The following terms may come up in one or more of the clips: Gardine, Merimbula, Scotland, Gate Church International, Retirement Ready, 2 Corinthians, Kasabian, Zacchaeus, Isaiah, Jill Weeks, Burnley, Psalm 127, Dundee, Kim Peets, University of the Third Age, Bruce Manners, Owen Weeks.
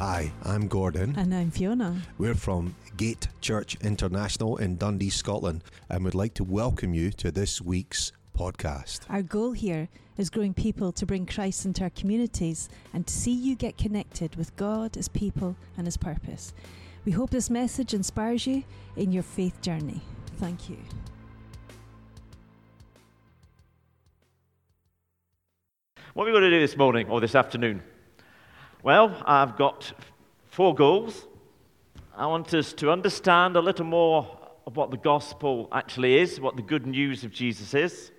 Hi, I'm Gordon. And I'm Fiona. We're from Gate Church International in Dundee, Scotland, and we'd like to welcome you to this week's podcast. Our goal here is growing people to bring Christ into our communities and to see you get connected with God, His people and His purpose. We hope this message inspires you in your faith journey. Thank you. What are we going to do this morning or this afternoon? Well, I've got four goals. I want us to understand a little more of what the gospel actually is, what the good news of Jesus is.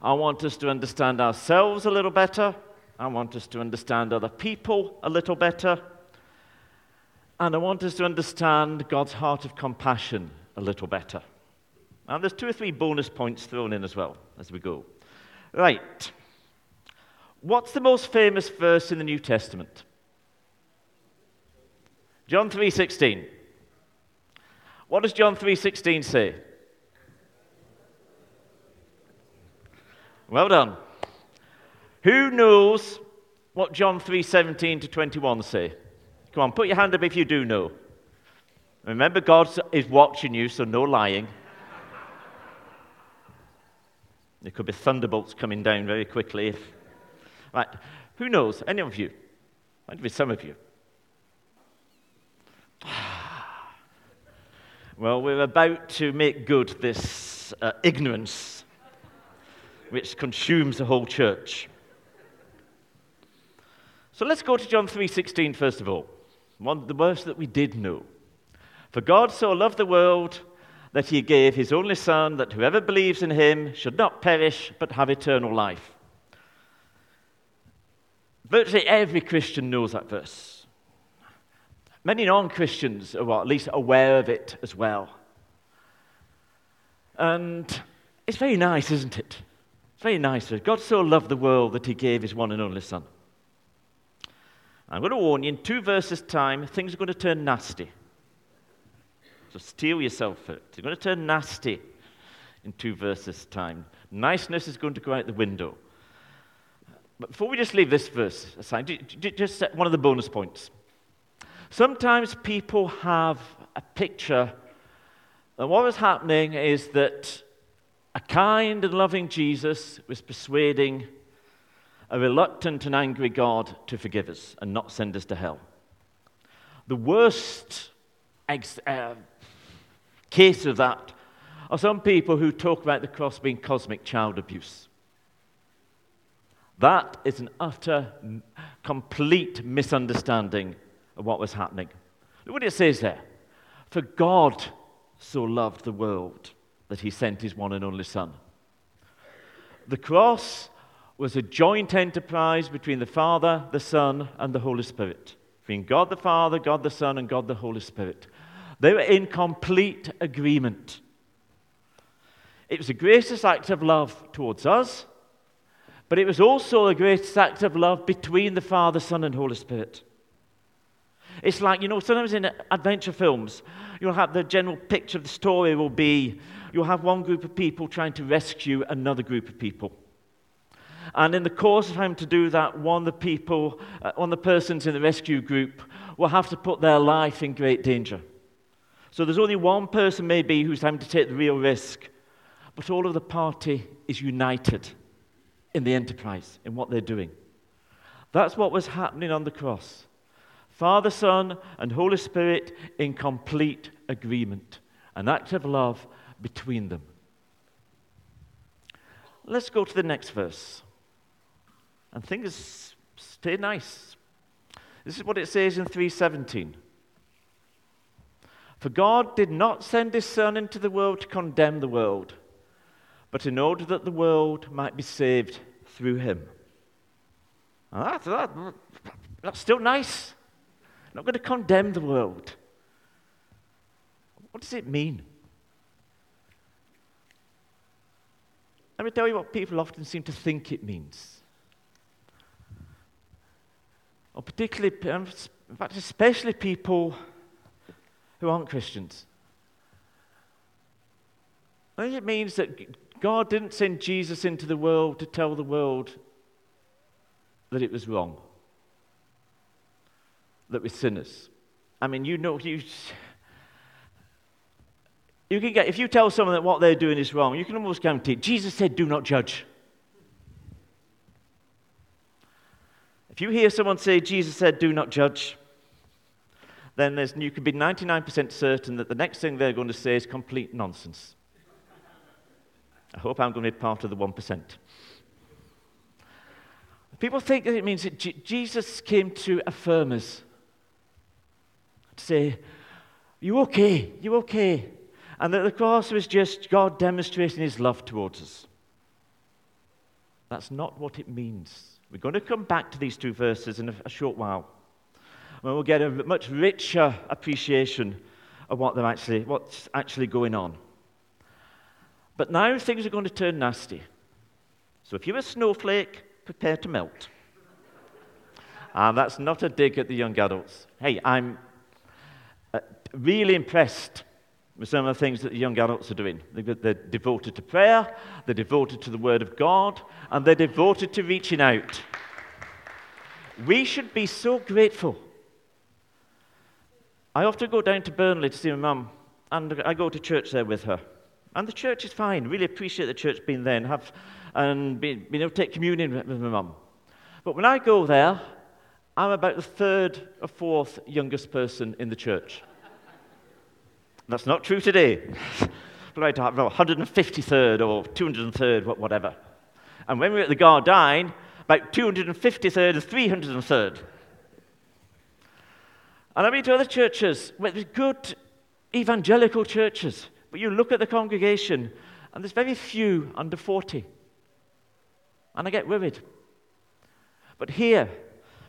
I want us to understand ourselves a little better. I want us to understand other people a little better. And I want us to understand God's heart of compassion a little better. And there's two or three bonus points thrown in as well as we go. Right. What's the most famous verse in the New Testament? John 3:16. What does John 3:16 say? Well done. Who knows what John 3:17 to 21 say? Come on, put your hand up if you do know. Remember, God is watching you, so no lying. There could be thunderbolts coming down very quickly if... Right, who knows? Any of you? Might be some of you. Well, we're about to make good this ignorance, which consumes the whole church. So let's go to John 3:16 first of all. One, the verse that we did know. For God so loved the world that He gave His only Son, that whoever believes in Him should not perish but have eternal life. Virtually every Christian knows that verse. Many non-Christians are at least aware of it as well. And it's very nice, isn't it? It's very nice. God so loved the world that He gave His one and only Son. I'm going to warn you, in two verses' time, things are going to turn nasty. So steel yourself for it. They're going to turn nasty in two verses' time. Niceness is going to go out the window. But before we just leave this verse aside, just one of the bonus points. Sometimes people have a picture that what was happening is that a kind and loving Jesus was persuading a reluctant and angry God to forgive us and not send us to hell. The worst case of that are some people who talk about the cross being cosmic child abuse. That is an utter, complete misunderstanding of what was happening. Look what it says there. For God so loved the world that He sent His one and only Son. The cross was a joint enterprise between the Father, the Son, and the Holy Spirit. Between God the Father, God the Son, and God the Holy Spirit. They were in complete agreement. It was a gracious act of love towards us, but it was also a great act of love between the Father, Son, and Holy Spirit. It's like, you know, sometimes in adventure films, you'll have the general picture of the story will be, you'll have one group of people trying to rescue another group of people. And in the course of having to do that, one of the persons in the rescue group will have to put their life in great danger. So there's only one person maybe who's having to take the real risk, but all of the party is united in the enterprise, in what they're doing. That's what was happening on the cross. Father, Son, and Holy Spirit in complete agreement. An act of love between them. Let's go to the next verse. And things stay nice. This is what it says in 3:17. For God did not send His Son into the world to condemn the world, but in order that the world might be saved through Him. That's still nice. I'm not going to condemn the world. What does it mean? Let me tell you what people often seem to think it means. Or particularly, in fact, especially people who aren't Christians. I think it means that God didn't send Jesus into the world to tell the world that it was wrong. that we're sinners. I mean, you know, you can get, if you tell someone that what they're doing is wrong, you can almost guarantee Jesus said, do not judge. If you hear someone say, Jesus said, do not judge, then you can be 99% certain that the next thing they're going to say is complete nonsense. I hope I'm going to be part of the 1%. People think that it means that Jesus came to affirm us, to say, you okay. And that the cross was just God demonstrating his love towards us. That's not what it means. We're going to come back to these two verses in a short while, when we'll get a much richer appreciation of what's actually going on. But now things are going to turn nasty. So if you're a snowflake, prepare to melt. And that's not a dig at the young adults. Hey, I'm really impressed with some of the things that the young adults are doing. They're devoted to prayer, they're devoted to the Word of God, and they're devoted to reaching out. We should be so grateful. I often go down to Burnley to see my mum, and I go to church there with her. And the church is fine. Really appreciate the church being there and being able to take communion with my mum. But when I go there, I'm about the third or fourth youngest person in the church. That's not true today. Right, 153rd or 203rd, whatever. And when we were at the Gardine, about 253rd and 303rd. And I've been to other churches, good evangelical churches, but you look at the congregation, and there's very few under 40. And I get worried. But here,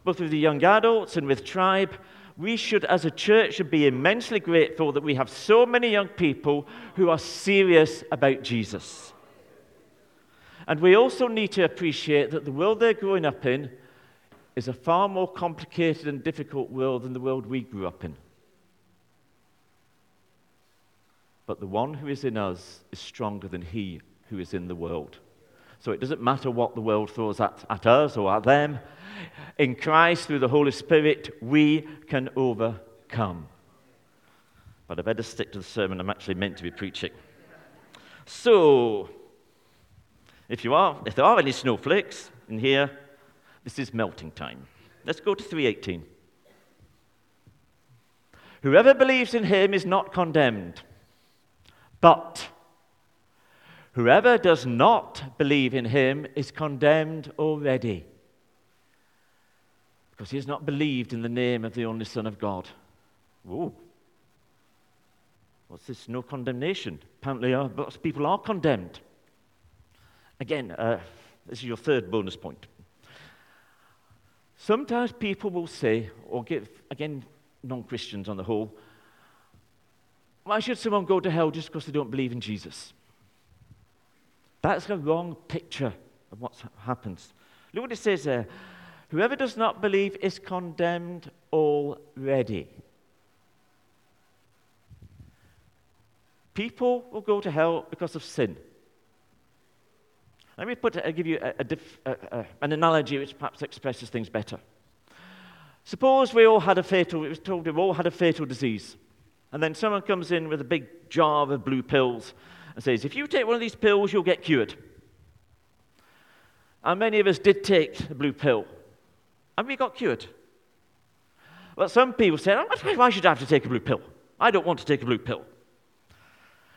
both with the young adults and with Tribe, we should, as a church, should be immensely grateful that we have so many young people who are serious about Jesus. And we also need to appreciate that the world they're growing up in is a far more complicated and difficult world than the world we grew up in. But the one who is in us is stronger than he who is in the world. So it doesn't matter what the world throws at us or at them. In Christ, through the Holy Spirit, we can overcome. But I better stick to the sermon I'm actually meant to be preaching. So, if there are any snowflakes in here, this is melting time. Let's go to 3:18. Whoever believes in him is not condemned, but whoever does not believe in him is condemned already, because he has not believed in the name of the only Son of God. Whoa. What's this? No condemnation. Apparently, lots of people are condemned. Again, this is your third bonus point. Sometimes people will say, or give, again, non-Christians on the whole, why should someone go to hell just because they don't believe in Jesus? That's a wrong picture of what happens. Look what it says there. Whoever does not believe is condemned already. People will go to hell because of sin. Let me give you an analogy which perhaps expresses things better. Suppose we were told we all had a fatal disease, and then someone comes in with a big jar of blue pills and says, if you take one of these pills, you'll get cured. And many of us did take the blue pill, and we got cured. But some people said, why should I have to take a blue pill? I don't want to take a blue pill.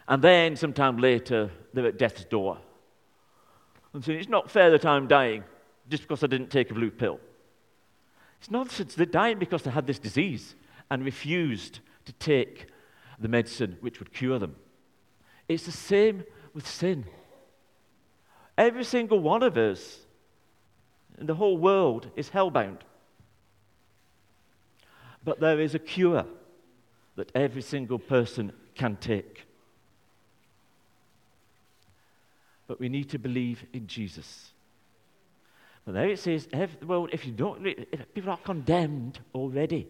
And then, sometime later, they're at death's door. And saying, it's not fair that I'm dying just because I didn't take a blue pill. It's nonsense. They're dying because they had this disease and refused to take the medicine which would cure them. It's the same with sin. Every single one of us in the whole world is hellbound. But there is a cure that every single person can take. But we need to believe in Jesus. But there it says, people are condemned already.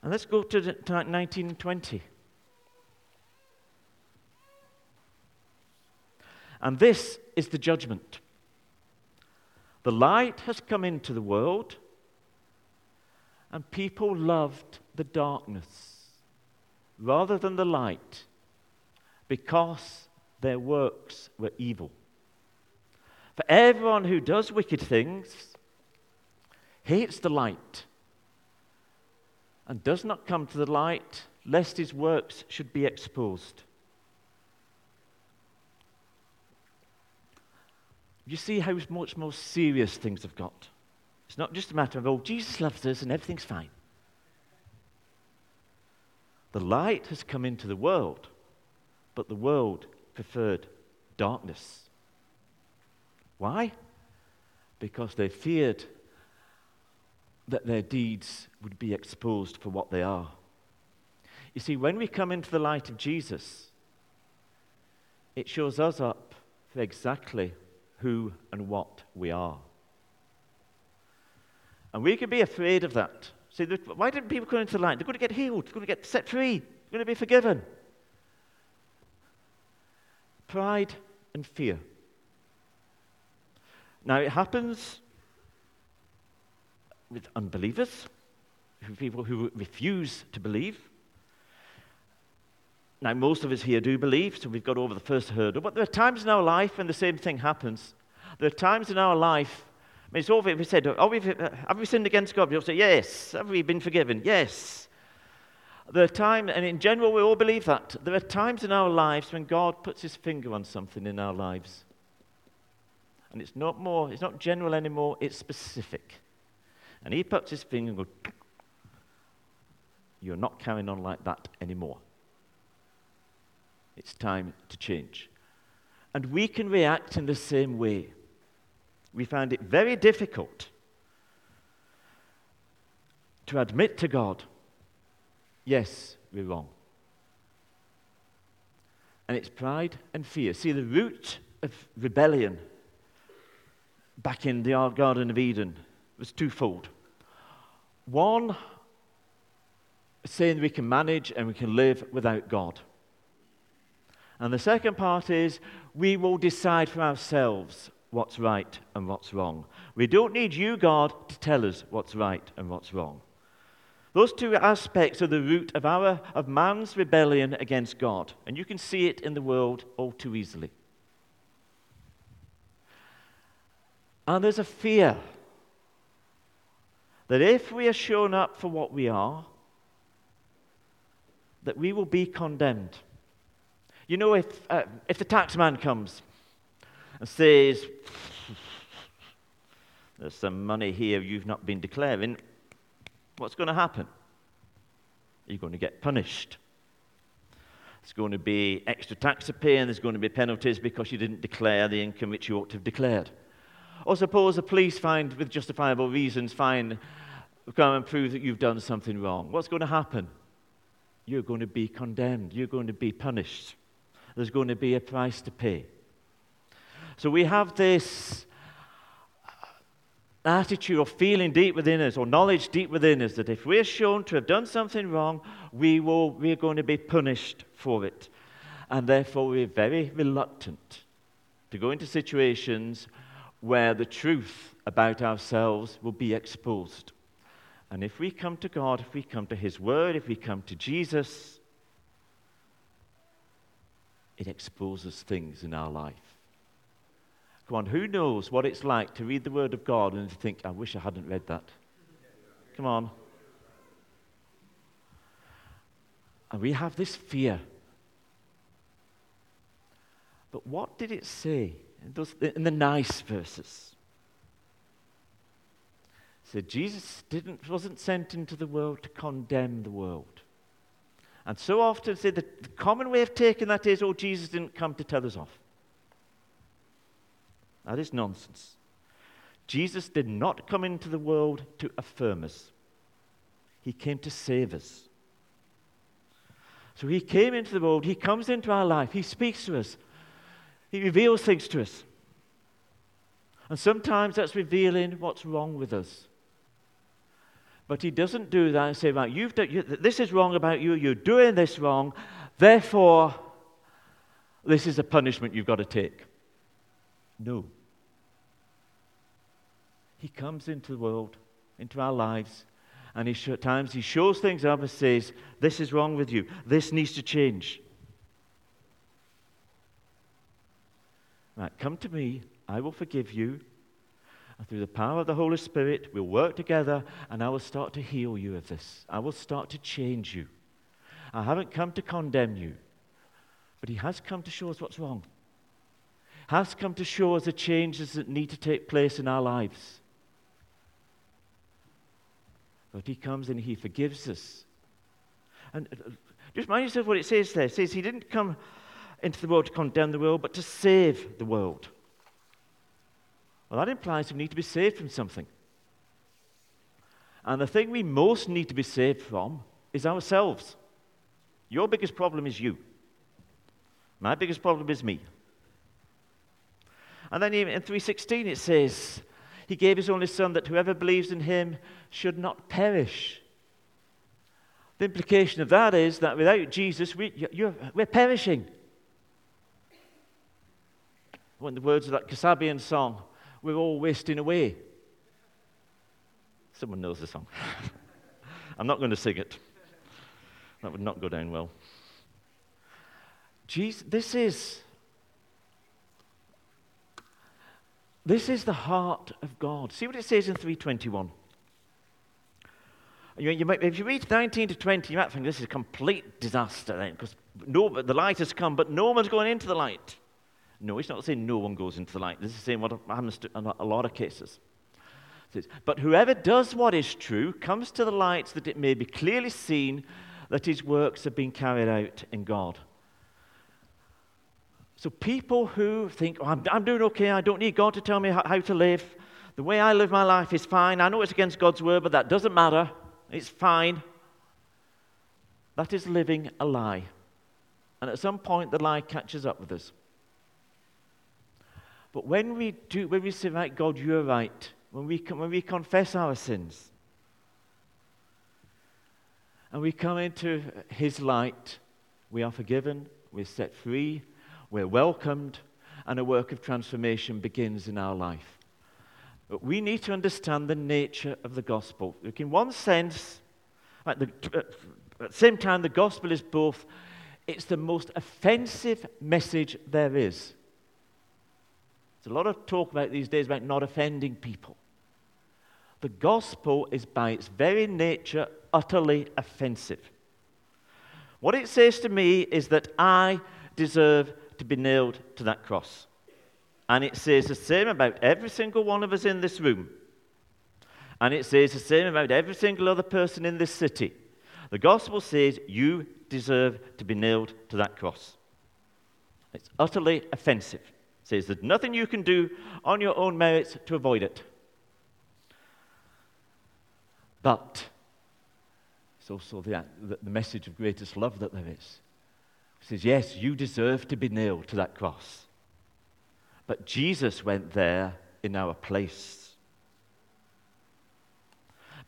And let's go to 19 and 20. And this is the judgment. The light has come into the world, And people loved the darkness rather than the light because their works were evil. For everyone who does wicked things hates the light and does not come to the light, lest his works should be exposed. You see how much more serious things have got. It's not just a matter of, oh, Jesus loves us and everything's fine. The light has come into the world, but the world preferred darkness. Why? Because they feared that their deeds would be exposed for what they are. You see, when we come into the light of Jesus, it shows us up for exactly who and what we are. And we can be afraid of that. See, why didn't people come into the light? They're going to get healed. They're going to get set free. They're going to be forgiven. Pride and fear. Now, it happens with unbelievers, people who refuse to believe. Now, most of us here do believe, so we've got over the first hurdle. But there are times in our life when the same thing happens. There are times in our life, I mean, it's over if we said, have we sinned against God? We'll say, yes. Have we been forgiven? Yes. There are times, and in general, we all believe that. There are times in our lives when God puts his finger on something in our lives. And it's not general anymore, it's specific. And he puts his finger and goes, you're not carrying on like that anymore. It's time to change. And we can react in the same way. We find it very difficult to admit to God, yes, we're wrong. And it's pride and fear. See, the root of rebellion back in the Garden of Eden was twofold. One, saying we can manage and we can live without God. And the second part is, we will decide for ourselves what's right and what's wrong. We don't need you, God, to tell us what's right and what's wrong. Those two aspects are the root of man's rebellion against God. And you can see it in the world all too easily. And there's a fear that if we are shown up for what we are, that we will be condemned. You know, if the tax man comes and says, there's some money here you've not been declaring, what's going to happen? You're going to get punished. There's going to be extra tax to pay, and there's going to be penalties because you didn't declare the income which you ought to have declared. Or suppose the police find, with justifiable reasons, come and prove that you've done something wrong. What's going to happen? You're going to be condemned. You're going to be punished. There's going to be a price to pay. So we have this attitude or feeling deep within us, or knowledge deep within us, that if we're shown to have done something wrong, we're going to be punished for it. And therefore, we're very reluctant to go into situations where the truth about ourselves will be exposed. And if we come to God, if we come to his word, if we come to Jesus, it exposes things in our life. Come on, who knows what it's like to read the word of God and to think, I wish I hadn't read that. Come on. And we have this fear. But what did it say in the nice verses? So Jesus wasn't sent into the world to condemn the world. And so often, say, the common way of taking that is, oh, Jesus didn't come to tell us off. That is nonsense. Jesus did not come into the world to affirm us. He came to save us. So he came into the world, he comes into our life, he speaks to us. He reveals things to us. And sometimes that's revealing what's wrong with us. But he doesn't do that and say, right, this is wrong about you, you're doing this wrong, therefore this is a punishment you've got to take. No. He comes into the world, into our lives, And he times he shows things up and says, this is wrong with you. This needs to change. Right, come to me. I will forgive you. And through the power of the Holy Spirit, we'll work together and I will start to heal you of this. I will start to change you. I haven't come to condemn you. But he has come to show us what's wrong. Has come to show us the changes that need to take place in our lives. But he comes and he forgives us. And just remind yourself what it says there. It says he didn't come into the world to condemn the world, but to save the world. Well, that implies we need to be saved from something. And the thing we most need to be saved from is ourselves. Your biggest problem is you. My biggest problem is me. And then in 3:16 it says, he gave his only son that whoever believes in him should not perish. The implication of that is that without Jesus, we're perishing. In the words of that Kasabian song, we're all wasting away. Someone knows the song. I'm not going to sing it. That would not go down well. Jesus, This is the heart of God. See what it says in 3:21. If you read 19 to 20, you might think this is a complete disaster then, because the light has come, but no one's going into the light. No, it's not saying no one goes into the light. This is saying what happens in a lot of cases. It says, but whoever does what is true comes to the light so that it may be clearly seen that his works have been carried out in God. So people who think, oh, I'm doing okay, I don't need God to tell me how to live. The way I live my life is fine. I know it's against God's word, but that doesn't matter. It's fine. That is living a lie. And at some point, the lie catches up with us. But when we say, right, God, you're right, when we confess our sins, and we come into his light, we are forgiven, we're set free, we're welcomed, and a work of transformation begins in our life. But we need to understand the nature of the gospel. Look, in one sense, at the same time, the gospel is both, it's the most offensive message there is. There's a lot of talk about these days about not offending people. The gospel is by its very nature utterly offensive. What it says to me is that I deserve to be nailed to that cross. And it says the same about every single one of us in this room. And it says the same about every single other person in this city. The gospel says you deserve to be nailed to that cross. It's utterly offensive. It says there's nothing you can do on your own merits to avoid it. But it's also the message of greatest love that there is. He says, yes, you deserve to be nailed to that cross. But Jesus went there in our place.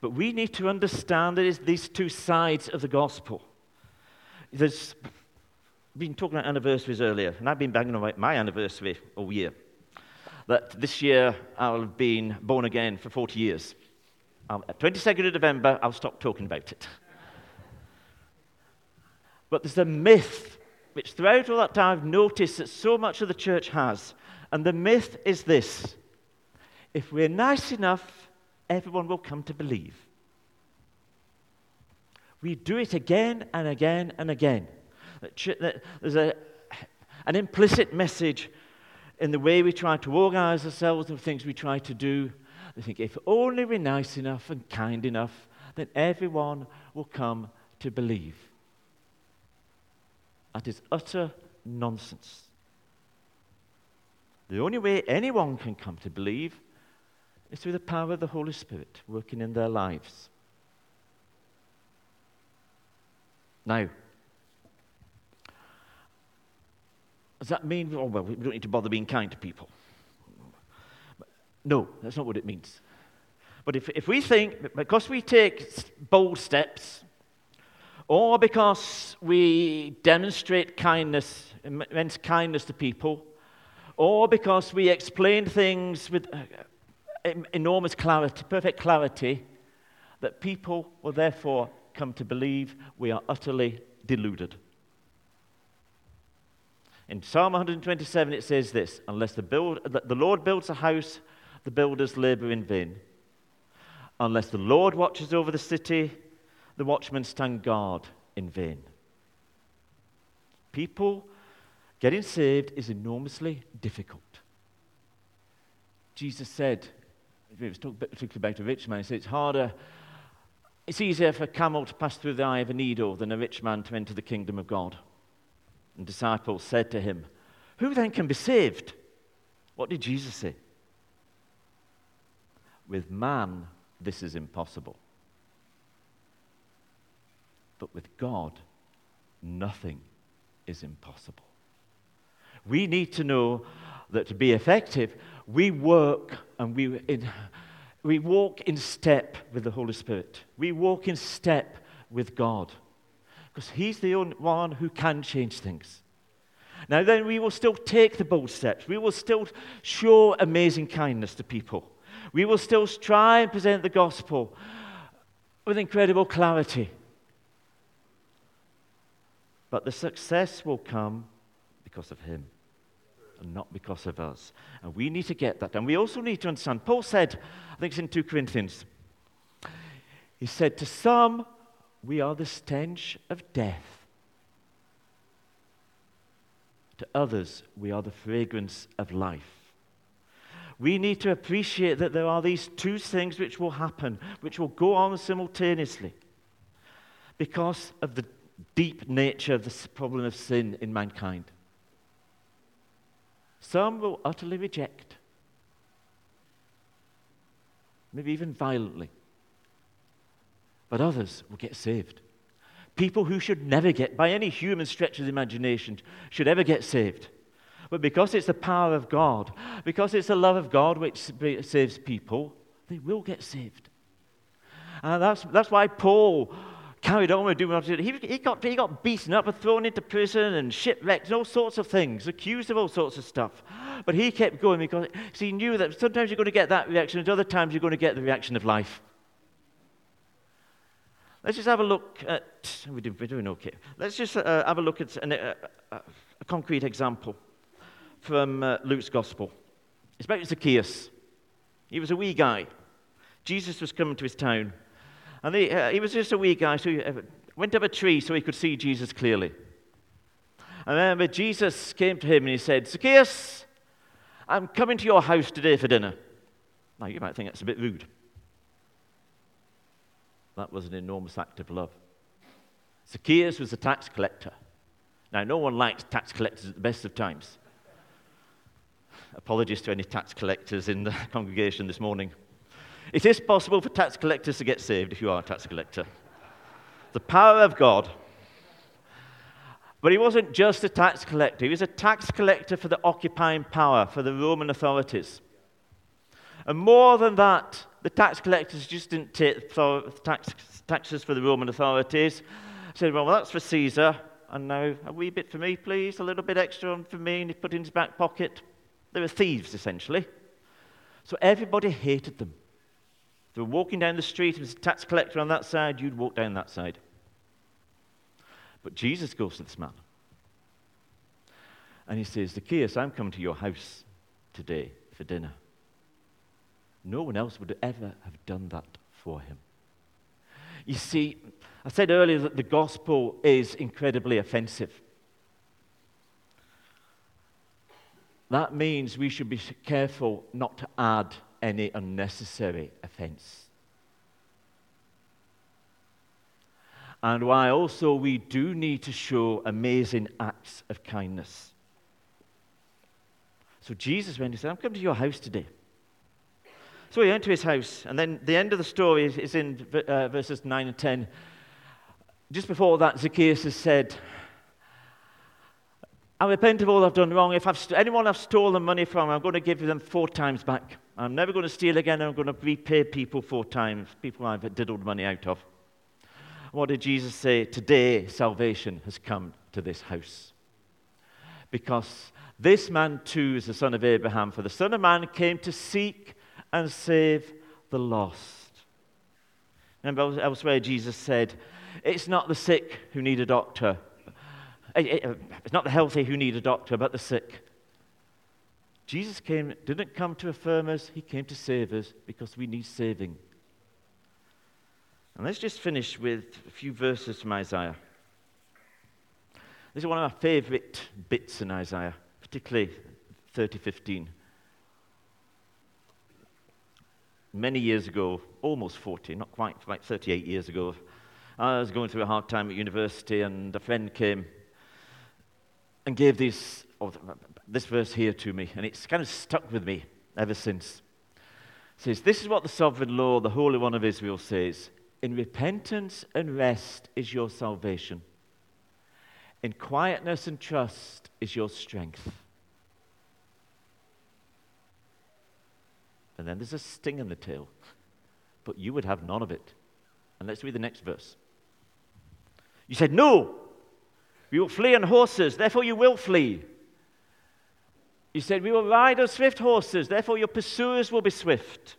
But we need to understand that it's these two sides of the gospel. There's been talking about anniversaries earlier, and I've been banging on my anniversary all year. That this year I'll have been born again for 40 years. On 22nd of November, I'll stop talking about it. But there's a myth which throughout all that time I've noticed that so much of the church has. And the myth is this. If we're nice enough, everyone will come to believe. We do it again and again and again. There's an implicit message in the way we try to organize ourselves and things we try to do. We think if only we're nice enough and kind enough, then everyone will come to believe. That is utter nonsense. The only way anyone can come to believe is through the power of the Holy Spirit working in their lives. Now, does that mean, oh, well, we don't need to bother being kind to people? No, that's not what it means. But if we think, because we take bold steps, or because we demonstrate kindness, immense kindness to people, or because we explain things with enormous clarity, perfect clarity, that people will therefore come to believe we are utterly deluded. In Psalm 127 it says this, unless the Lord builds a house, the builders labor in vain. Unless the Lord watches over the city, the watchmen stand guard in vain. People, getting saved is enormously difficult. Jesus said, he was talking particularly about a rich man, he said it's easier for a camel to pass through the eye of a needle than a rich man to enter the kingdom of God. And disciples said to him, who then can be saved? What did Jesus say? With man, this is impossible. But with God, nothing is impossible. We need to know that to be effective, we work and we walk in step with the Holy Spirit. We walk in step with God. Because he's the only one who can change things. Now then, we will still take the bold steps. We will still show amazing kindness to people. We will still try and present the gospel with incredible clarity. But the success will come because of him and not because of us. And we need to get that. And we also need to understand. Paul said, I think it's in 2 Corinthians, he said, to some, we are the stench of death. To others, we are the fragrance of life. We need to appreciate that there are these two things which will happen, which will go on simultaneously because of the deep nature of the problem of sin in mankind. Some will utterly reject, maybe even violently, but others will get saved. People who should never get, by any human stretch of the imagination, should ever get saved. But because it's the power of God, because it's the love of God which saves people, they will get saved. And that's why Paul carried on with doing what he did. He got beaten up and thrown into prison and shipwrecked and all sorts of things, accused of all sorts of stuff. But he kept going because he knew that sometimes you're going to get that reaction and other times you're going to get the reaction of life. Let's just have a look at, we're doing okay. Let's just have a look at a concrete example from Luke's Gospel. It's about Zacchaeus. He was a wee guy. Jesus was coming to his town. And he was just a wee guy, so he went up a tree so he could see Jesus clearly. And then when Jesus came to him and he said, Zacchaeus, I'm coming to your house today for dinner. Now, you might think that's a bit rude. That was an enormous act of love. Zacchaeus was a tax collector. Now, no one likes tax collectors at the best of times. Apologies to any tax collectors in the congregation this morning. It is possible for tax collectors to get saved if you are a tax collector. The power of God. But he wasn't just a tax collector. He was a tax collector for the occupying power, for the Roman authorities. And more than that, the tax collectors just didn't take taxes for the Roman authorities. Said, well, that's for Caesar. And now, a wee bit for me, please. A little bit extra on for me. And he put it in his back pocket. They were thieves, essentially. So everybody hated them. They were walking down the street. If there's a tax collector on that side, you'd walk down that side. But Jesus goes to this man. And he says, Zacchaeus, I'm coming to your house today for dinner. No one else would ever have done that for him. You see, I said earlier that the gospel is incredibly offensive. That means we should be careful not to add any unnecessary offense. And why also we do need to show amazing acts of kindness. So Jesus went and said, I'm coming to your house today. So he went to his house, and then the end of the story is in verses 9 and 10. Just before that, Zacchaeus has said, I repent of all I've done wrong. If anyone I've stolen money from, I'm going to give them 4 times back. I'm never going to steal again. I'm going to repay people 4 times, people I've diddled money out of. What did Jesus say? Today, salvation has come to this house. Because this man too is the son of Abraham. For the Son of Man came to seek and save the lost. Remember elsewhere Jesus said, it's not the sick who need a doctor. It's not the healthy who need a doctor, but the sick. Jesus didn't come to affirm us, he came to save us because we need saving. And let's just finish with a few verses from Isaiah. This is one of my favorite bits in Isaiah, particularly 30:15. Many years ago, almost 40, not quite, like 38 years ago, I was going through a hard time at university, and a friend came and gave this verse here to me, and it's kind of stuck with me ever since. It says, this is what the Sovereign Lord, the Holy One of Israel says, in repentance and rest is your salvation. In quietness and trust is your strength. And then there's a sting in the tail, but you would have none of it. And let's read the next verse. You said, no, we will flee on horses, therefore you will flee. You said, we will ride on swift horses, therefore your pursuers will be swift.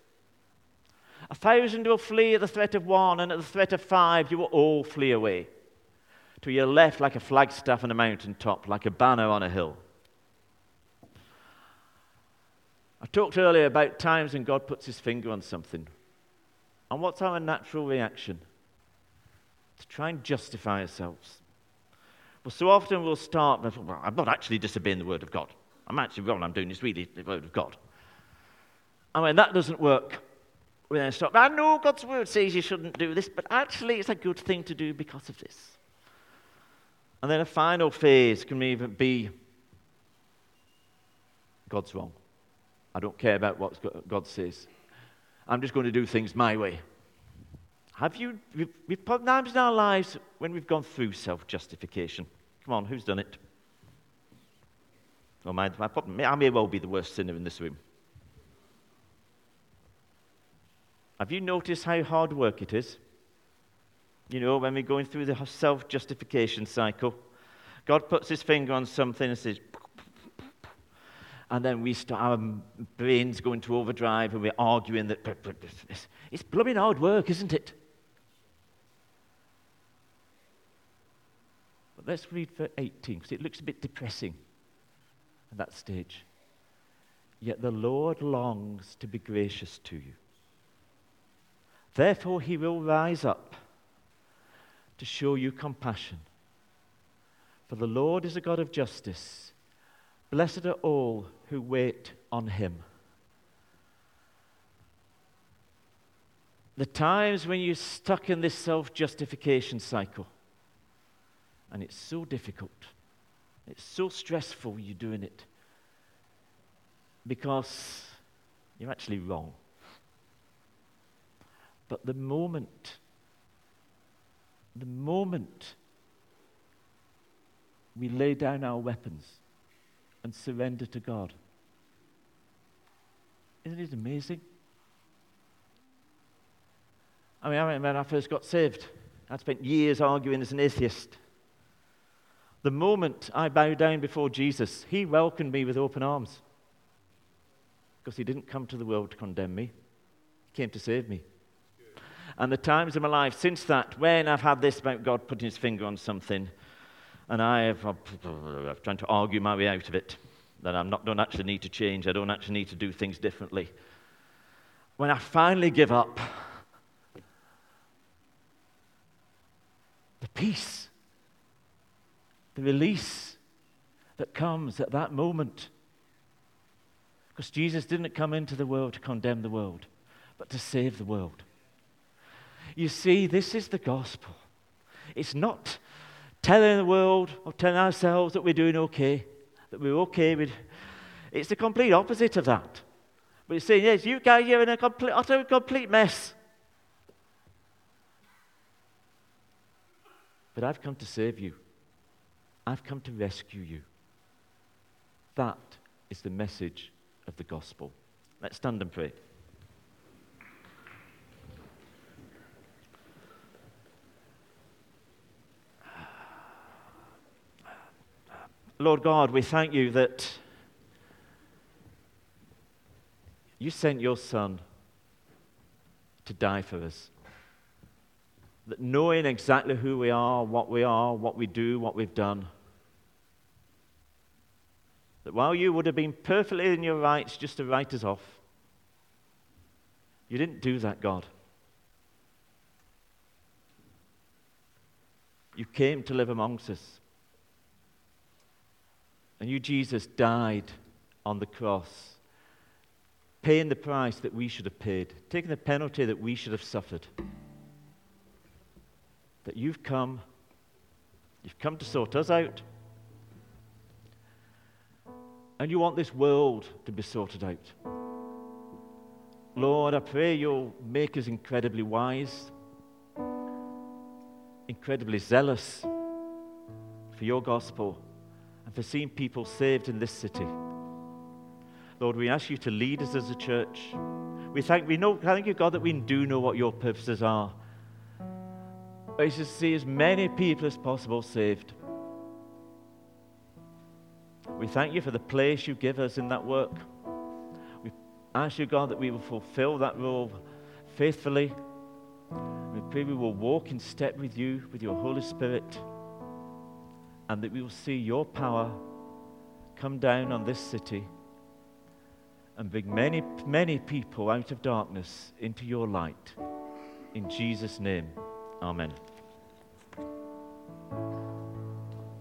1,000 will flee at the threat of one, and at the threat of five you will all flee away. To your left like a flagstaff on a mountaintop, like a banner on a hill. I talked earlier about times when God puts his finger on something. And what's our natural reaction? To try and justify ourselves. Well, so often we'll start with, well, I'm not actually disobeying the word of God. All I'm doing is really the word of God. And when that doesn't work, we then stop. I know God's word says you shouldn't do this, but actually it's a good thing to do because of this. And then a final phase can even be, God's wrong. I don't care about what God says. I'm just going to do things my way. We've put times in our lives when we've gone through self-justification. Come on, who's done it? Well, I may well be the worst sinner in this room. Have you noticed how hard work it is? You know, when we're going through the self-justification cycle, God puts his finger on something and says, and then we start, our brains go into overdrive and we're arguing that it's blooming hard work, isn't it? But let's read for 18, because it looks a bit depressing at that stage. Yet the Lord longs to be gracious to you. Therefore he will rise up to show you compassion. For the Lord is a God of justice. Blessed are all who wait on him. The times when you're stuck in this self-justification cycle, and it's so difficult, it's so stressful you're doing it, because you're actually wrong. But the moment we lay down our weapons and surrender to God. Isn't it amazing? I mean, I remember when I first got saved, I spent years arguing as an atheist. The moment I bowed down before Jesus, he welcomed me with open arms. Because he didn't come to the world to condemn me. He came to save me. And the times in my life since that, when I've had this about God putting his finger on something, and I'm trying to argue my way out of it, that I don't actually need to change, I don't actually need to do things differently. When I finally give up, the peace, the release that comes at that moment, because Jesus didn't come into the world to condemn the world, but to save the world. You see, this is the gospel. It's not telling the world or telling ourselves that we're doing okay, that we're okay with. It's the complete opposite of that. But it's saying, yes, you guys, you're in a complete mess. But I've come to save you. I've come to rescue you. That is the message of the gospel. Let's stand and pray. Lord God, we thank you that you sent your Son to die for us. that knowing exactly who we are, what we do, what we've done, that while you would have been perfectly in your rights just to write us off, you didn't do that, God. You came to live amongst us. And you, Jesus, died on the cross, paying the price that we should have paid, taking the penalty that we should have suffered. That you've come to sort us out. And you want this world to be sorted out. Lord, I pray you'll make us incredibly wise, incredibly zealous for your gospel and for seeing people saved in this city. Lord, we ask you to lead us as a church. We thank you, God, that we do know what your purposes are. It's to see as many people as possible saved. We thank you for the place you give us in that work. We ask you, God, that we will fulfill that role faithfully. We pray we will walk in step with you, with your Holy Spirit, and that we will see your power come down on this city and bring many, many people out of darkness into your light. In Jesus' name, amen.